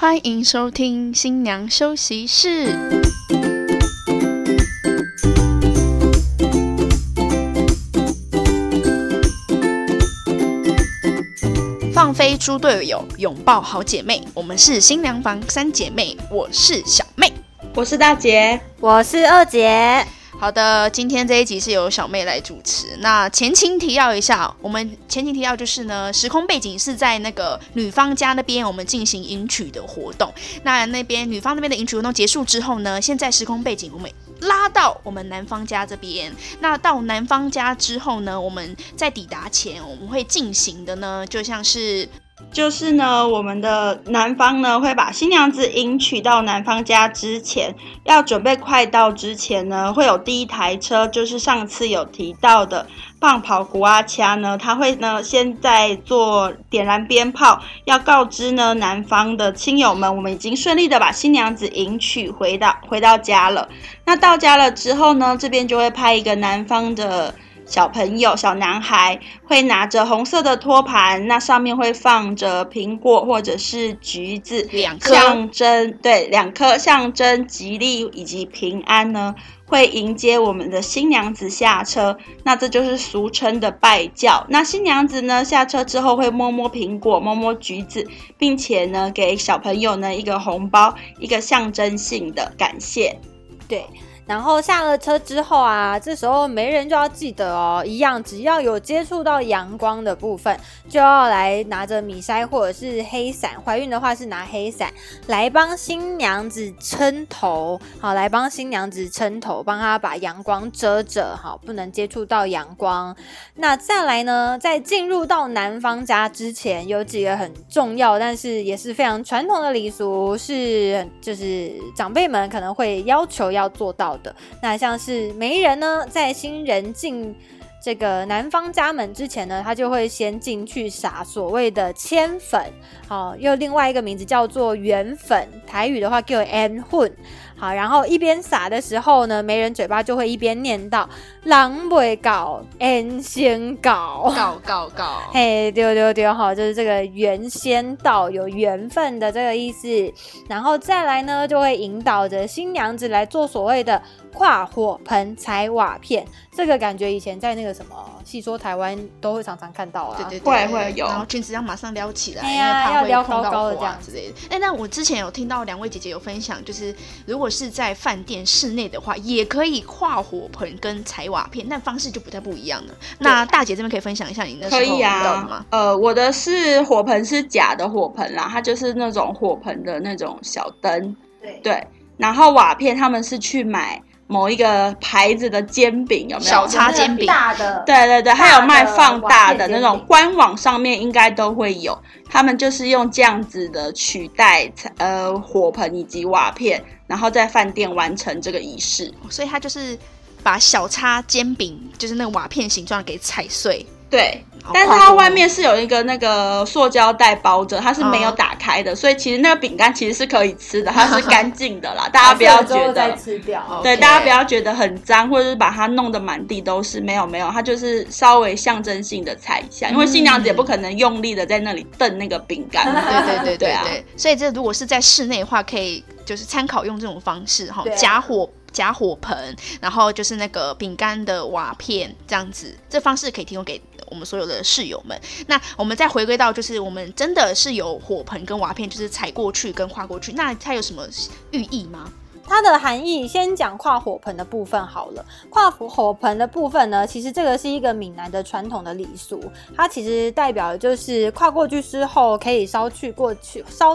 欢迎收听新娘休息室。放飞猪队友，拥抱好姐妹。我们是新娘房三姐妹，我是小妹，我是大姐，我是二姐。好的，今天这一集是由小妹来主持。那前情提要一下，我们前情提要就是呢，时空背景是在那个女方家那边，我们进行迎娶的活动。那边女方那边的迎娶活动结束之后呢，现在时空背景我们拉到我们男方家这边。那到男方家之后呢，我们在抵达前，我们会进行的呢，就是呢，我们的男方呢会把新娘子迎娶到男方家之前，要准备快到之前呢，会有第一台车，就是上次有提到的棒跑古阿掐呢，他会呢先在做点燃鞭炮，要告知呢男方的亲友们，我们已经顺利的把新娘子迎娶回到家了。那到家了之后呢，这边就会派一个男方的小朋友小男孩会拿着红色的托盘，那上面会放着苹果或者是橘子，两颗象征吉利以及平安呢，会迎接我们的新娘子下车。那这就是俗称的拜轿。那新娘子呢下车之后会摸摸苹果，摸摸橘子，并且呢给小朋友呢一个红包，一个象征性的感谢。对，然后下了车之后啊，这时候媒人就要记得哦，一样只要有接触到阳光的部分，就要来拿着米筛或者是黑伞，怀孕的话是拿黑伞来帮新娘子撑头，好，来帮新娘子撑头，帮她把阳光遮着，好，不能接触到阳光。那再来呢，在进入到男方家之前，有几个很重要但是也是非常传统的礼俗，是就是长辈们可能会要求要做到的。那像是媒人呢，在新人进这个男方家门之前呢，他就会先进去撒所谓的铅粉，好，又另外一个名字叫做圆粉，台语的话叫 N 混。好，然后一边撒的时候呢，媒人嘴巴就会一边念到人未到缘先到，到嘿，对对对，好，就是这个缘先到，有缘分的这个意思。然后再来呢，就会引导着新娘子来做所谓的跨火盆踩瓦片，这个感觉以前在那个什么戏说台湾都会常常看到啊，对对对，会有，然后裙子要马上撩起来，哎呀，要撩高高的这样之类的。哎，那我之前有听到两位姐姐有分享，就是如果是在饭店室内的话，也可以跨火盆跟踩瓦片，但方式就不太不一样了。那大姐这边可以分享一下你那时候遇到的吗？我的是火盆，是假的火盆啦，它就是那种火盆的那种小灯， 对。然后瓦片他们是去买某一个牌子的煎饼，有没有小叉煎饼？大的，对对对，还有卖放大的那种，官网上面应该都会有。他们就是用这样子的取代火盆以及瓦片，然后在饭店完成这个仪式。所以它就是把小叉煎饼，就是那个瓦片形状给踩碎。对，但是它外面是有一个那个塑胶袋包着，它是没有打开的，所以其实那个饼干其实是可以吃的，它是干净的啦，大家不要觉得再吃掉，对，大家不要觉得很脏，或者是把它弄得满地都是，没有，它就是稍微象征性的踩一下，因为新娘子也不可能用力的在那里蹬那个饼干，对，所以这如果是在室内的话，可以就是参考用这种方式哈，假火盆，然后就是那个饼干的瓦片这样子，这方式可以提供给我们所有的室友们。那我们再回归到，就是我们真的是有火盆跟瓦片，就是踩过去跟跨过去，那它有什么寓意吗？它的含义，先讲跨火盆的部分好了。跨火盆的部分呢，其实这个是一个闽南的传统的礼俗，它其实代表就是跨过去之后可以烧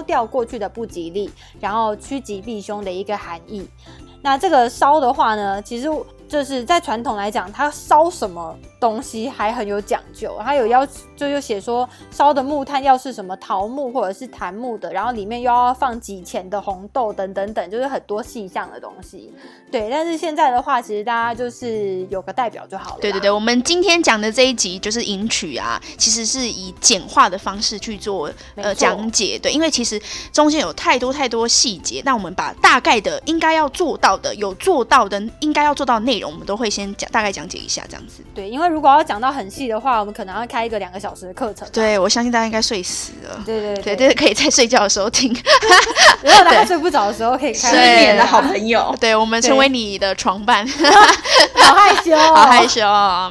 掉过去的不吉利，然后趋吉避凶的一个含义。那这个烧的话呢，其实就是在传统来讲，它烧什么东西还很有讲究，它有要就又写说烧的木炭要是什么桃木或者是檀木的，然后里面又要放几钱的红豆等等，就是很多细项的东西。对，但是现在的话，其实大家就是有个代表就好了。对，我们今天讲的这一集就是迎娶啊，其实是以简化的方式去做讲解。对，因为其实中间有太多细节，那我们把大概的应该要做到的，有做到的应该要做到的内容，我们都会先大概讲解一下这样子。对，因为如果要讲到很细的话，我们可能要开一个2个小时的课程。对，我相信大家应该睡死了。对对对，对，可以在睡觉的时候听。如果大家睡不着的时候，可以开。失眠的好朋友，对，我们成为你的床伴。好害羞，好害羞，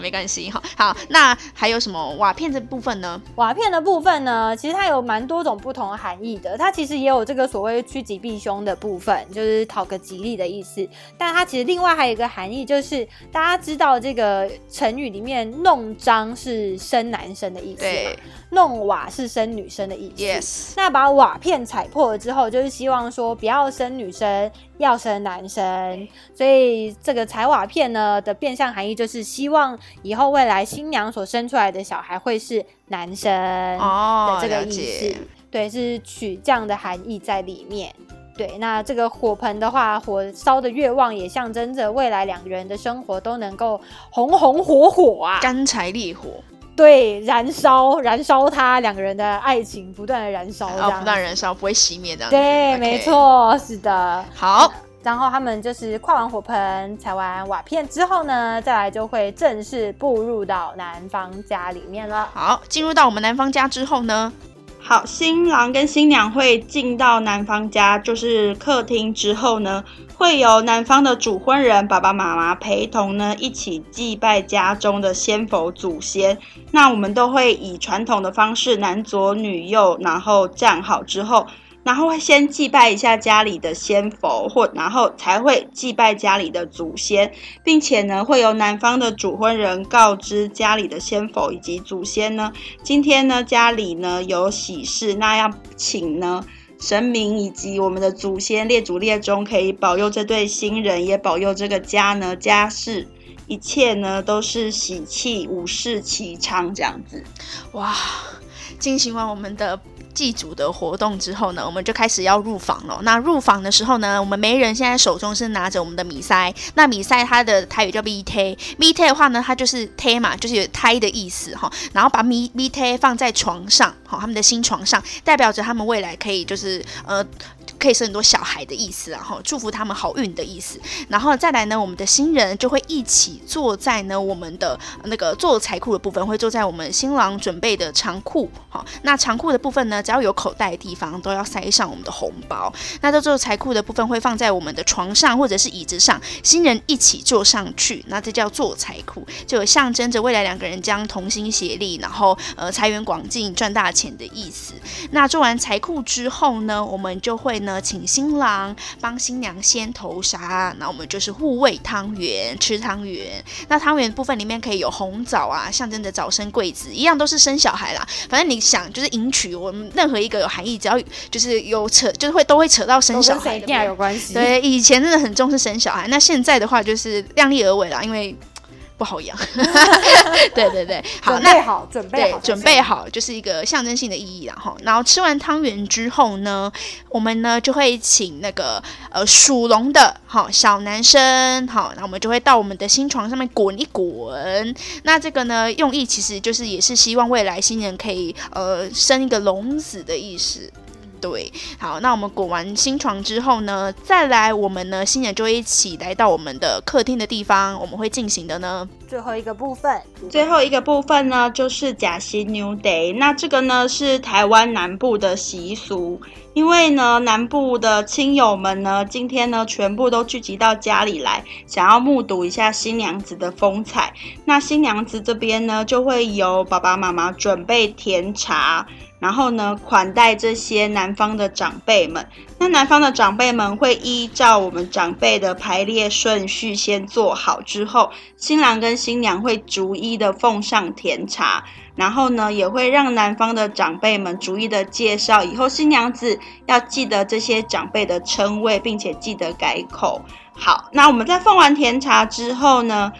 没关系。好，那还有什么瓦片的部分呢？瓦片的部分呢，其实它有蛮多种不同的含义的。它其实也有这个所谓趋吉避凶的部分，就是讨个吉利的意思。但它其实另外还有一个含义，就是大家知道这个成语里面弄璋是生男生的意思嘛，弄瓦是生女生的意思。Yes. 那把瓦片踩破了之后，就是希望说不要生女生，要生男生。所以这个踩瓦片呢的变相含义，就是希望以后未来新娘所生出来的小孩会是男生的这个意思。对，是取这样的含义在里面。对，那这个火盆的话，火烧的越旺，也象征着未来2个人的生活都能够红红火火啊，干柴烈火。对，燃烧它，2个人的爱情不断的燃烧，不断燃烧，不会熄灭这样子。对， okay. 没错，是的。好。然后他们就是跨完火盆踩完瓦片之后呢，再来就会正式步入到男方家里面了。好，进入到我们男方家之后呢，好，新郎跟新娘会进到男方家，就是客厅之后呢，会由男方的主婚人爸爸妈妈陪同呢，一起祭拜家中的先佛祖先。那我们都会以传统的方式，男左女右，然后站好之后，然后会先祭拜一下家里的先佛，然后才会祭拜家里的祖先，并且呢，会由男方的主婚人告知家里的先佛以及祖先呢，今天呢家里呢有喜事，那要请呢神明以及我们的祖先列祖列宗可以保佑这对新人，也保佑这个家呢家事一切呢都是喜气五事齐昌这样子。哇，进行完我们的祭祖的活动之后呢，我们就开始要入房了。那入房的时候呢，我们每人现在手中是拿着我们的米塞。那米塞它的台语叫米贴，米贴的话呢，它就是贴嘛，就是有胎的意思哈。然后把米贴放在床上，好，他们的新床上，代表着他们未来可以就是可以生很多小孩的意思啊，祝福他们好运的意思。然后再来呢，我们的新人就会一起坐在呢我们的那个做财库的部分，会坐在我们新郎准备的长库。好，那长库的部分呢，只要有口袋的地方都要塞上我们的红包。那这做财库的部分会放在我们的床上或者是椅子上，新人一起坐上去，那这叫做财库，就有象征着未来2个人将同心协力，然后财源广进，赚大钱的意思。那做完财库之后呢，我们就会呢请新郎帮新娘先头纱，那我们就是护卫汤圆，吃汤圆。那汤圆部分里面可以有红枣啊，象征着早生贵子，一样都是生小孩啦。反正你想就是迎娶，我们任何一个有含义，只要就是有扯，就是会都会扯到生小孩，都跟谁有关系。对，以前真的很重视生小孩，那现在的话就是量力而为啦，因为不好养。对对对，好，准备好就是一个象征性的意义啦。然后吃完汤圆之后呢，我们呢就会请那个属龙的小男生，好，那我们就会到我们的新床上面滚一滚。那这个呢用意其实就是也是希望未来新人可以生一个龙子的意思。对，好，那我们滚完新床之后呢，再来我们呢新人就一起来到我们的客厅的地方，我们会进行的呢最后一个部分呢就是假新娘day。那这个呢是台湾南部的习俗，因为呢南部的亲友们呢今天呢全部都聚集到家里来，想要目睹一下新娘子的风采。那新娘子这边呢就会由爸爸妈妈准备甜茶，然后呢款待这些男方的长辈们。那男方的长辈们会依照我们长辈的排列顺序先做好之后，新郎跟新娘会逐一的奉上甜茶，然后呢也会让男方的长辈们逐一的介绍以后新娘子要记得这些长辈的称谓，并且记得改口。好，那我们在奉完甜茶之后呢，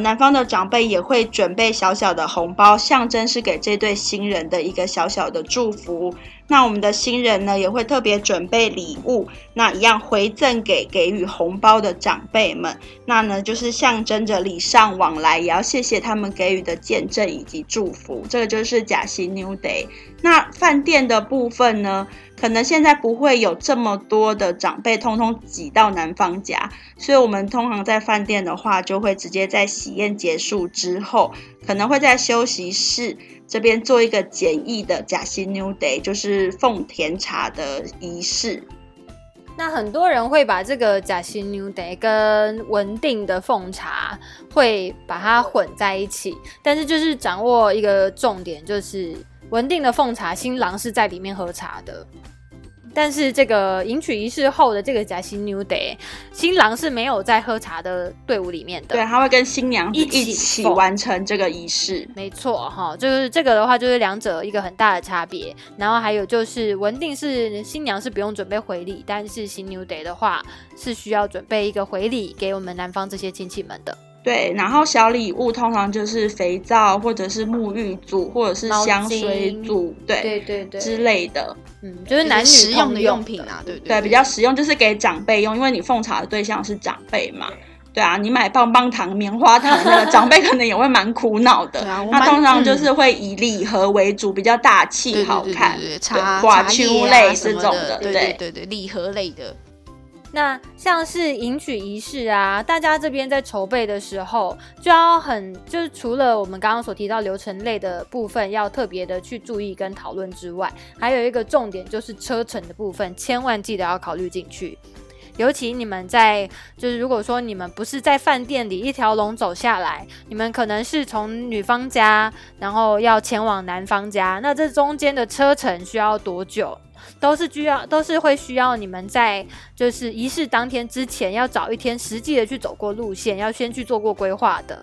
男方的长辈也会准备小小的红包，象征是给这对新人的一个小小的祝福。那我们的新人呢，也会特别准备礼物，那一样回赠给给予红包的长辈们。那呢，就是象征着礼尚往来，也要谢谢他们给予的见证以及祝福。这个就是假期 New Day。那饭店的部分呢，可能现在不会有这么多的长辈通通挤到男方家，所以我们通常在饭店的话，就会直接在喜宴结束之后，可能会在休息室这边做一个简易的假期 New Day， 就是奉甜茶的仪式。那很多人会把这个假期 New Day 跟文定的奉茶会把它混在一起，但是就是掌握一个重点，就是文定的奉茶新郎是在里面喝茶的，但是这个迎娶仪式后的这个假期 New Day， 新郎是没有在喝茶的队伍里面的，对，他会跟新娘一起完成这个仪式，没错哈，就是这个的话就是两者一个很大的差别。然后还有就是文定是新娘是不用准备回礼，但是新 New Day 的话是需要准备一个回礼给我们男方这些亲戚们的。对，然后小礼物通常就是肥皂或者是沐浴组或者是香水组， 对之类的，嗯，就是男女实用的用品啊，对不对？对，比较实用，就是给长辈用，因为你奉茶的对象是长辈嘛。对啊，你买棒棒糖、棉花糖，那个长辈可能也会蛮苦恼的。对啊，那通常就是会以礼盒为主，比较大气、好看，对，挂秋类这种的，对对对对，礼盒类的。那像是迎娶仪式啊，大家这边在筹备的时候就要就是除了我们刚刚所提到流程类的部分要特别的去注意跟讨论之外，还有一个重点就是车程的部分，千万记得要考虑进去。尤其你们就是如果说你们不是在饭店里一条龙走下来，你们可能是从女方家然后要前往男方家，那这中间的车程需要多久，都是会需要你们在就是仪式当天之前要找一天实际的去走过路线，要先去做过规划的。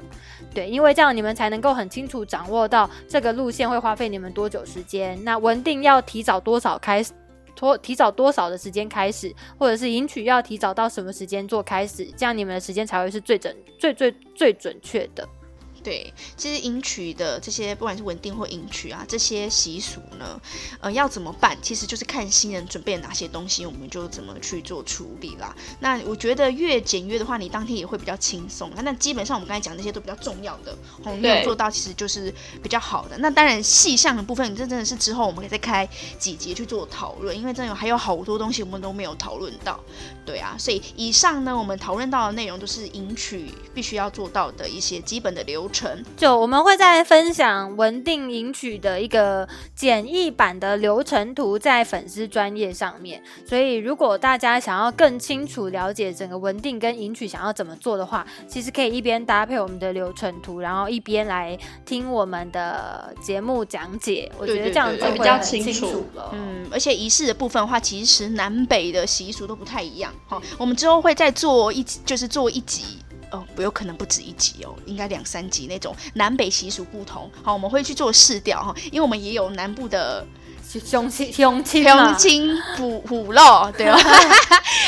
对，因为这样你们才能够很清楚掌握到这个路线会花费你们多久时间，那文定要提早多少的时间开始，或者是迎娶要提早到什么时间做开始，这样你们的时间才会是最准确的。对，其实迎娶的这些不管是文定或迎娶啊，这些习俗呢，要怎么办，其实就是看新人准备了哪些东西，我们就怎么去做处理啦。那我觉得越简约的话，你当天也会比较轻松。那基本上我们刚才讲那些都比较重要的，我们没有做到，其实就是比较好的。那当然细项的部分，这真的是之后我们可以再开几集去做讨论，因为真的还有好多东西我们都没有讨论到。对啊，所以以上呢，我们讨论到的内容都是迎娶必须要做到的一些基本的流程。就我们会再分享文定迎娶的一个简易版的流程图在粉丝专页上面，所以如果大家想要更清楚了解整个文定跟迎娶想要怎么做的话，其实可以一边搭配我们的流程图，然后一边来听我们的节目讲解，我觉得这样就比较清楚了。嗯，而且仪式的部分的话，其实南北的习俗都不太一样，我们之后会再做一集，有可能不止一集哦，应该2-3集那种南北习俗不同。好，我们会去做试调哈，因为我们也有南部的雄亲虎肉，对吧？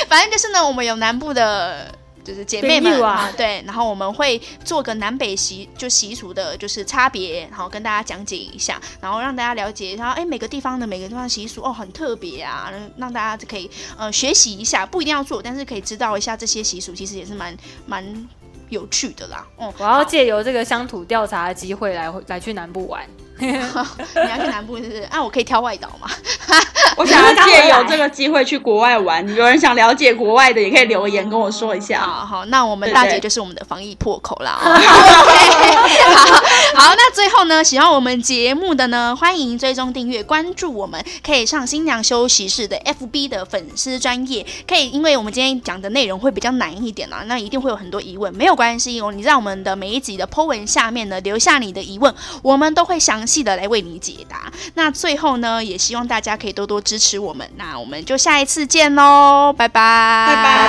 反正就是呢，我们有南部的，就是姐妹们啊，对，然后我们会做个南北习俗的，就是差别，然后跟大家讲解一下，然后让大家了解，然后每个地方的习俗哦很特别啊，让大家可以学习一下，不一定要做，但是可以知道一下这些习俗，其实也是蛮有趣的啦。我要借由这个乡土调查的机会来去南部玩。你要去南部是不是？我可以挑外岛嘛？我想要借由这个机会去国外玩。有人想了解国外的，也可以留言跟我说一下。好，那我们大姐就是我们的防疫破口啦。对对okay, 好，那最后呢，喜欢我们节目的呢，欢迎追踪订阅关注我们，可以上新娘休息室的 FB 的粉丝专页，可以，因为我们今天讲的内容会比较难一点啦，那一定会有很多疑问，没有关系哦，你在我们的每一集的 po 文下面呢留下你的疑问，我们都会详细的来为你解答。那最后呢，也希望大家可以多多支持我们，那我们就下一次见咯，拜拜，拜拜。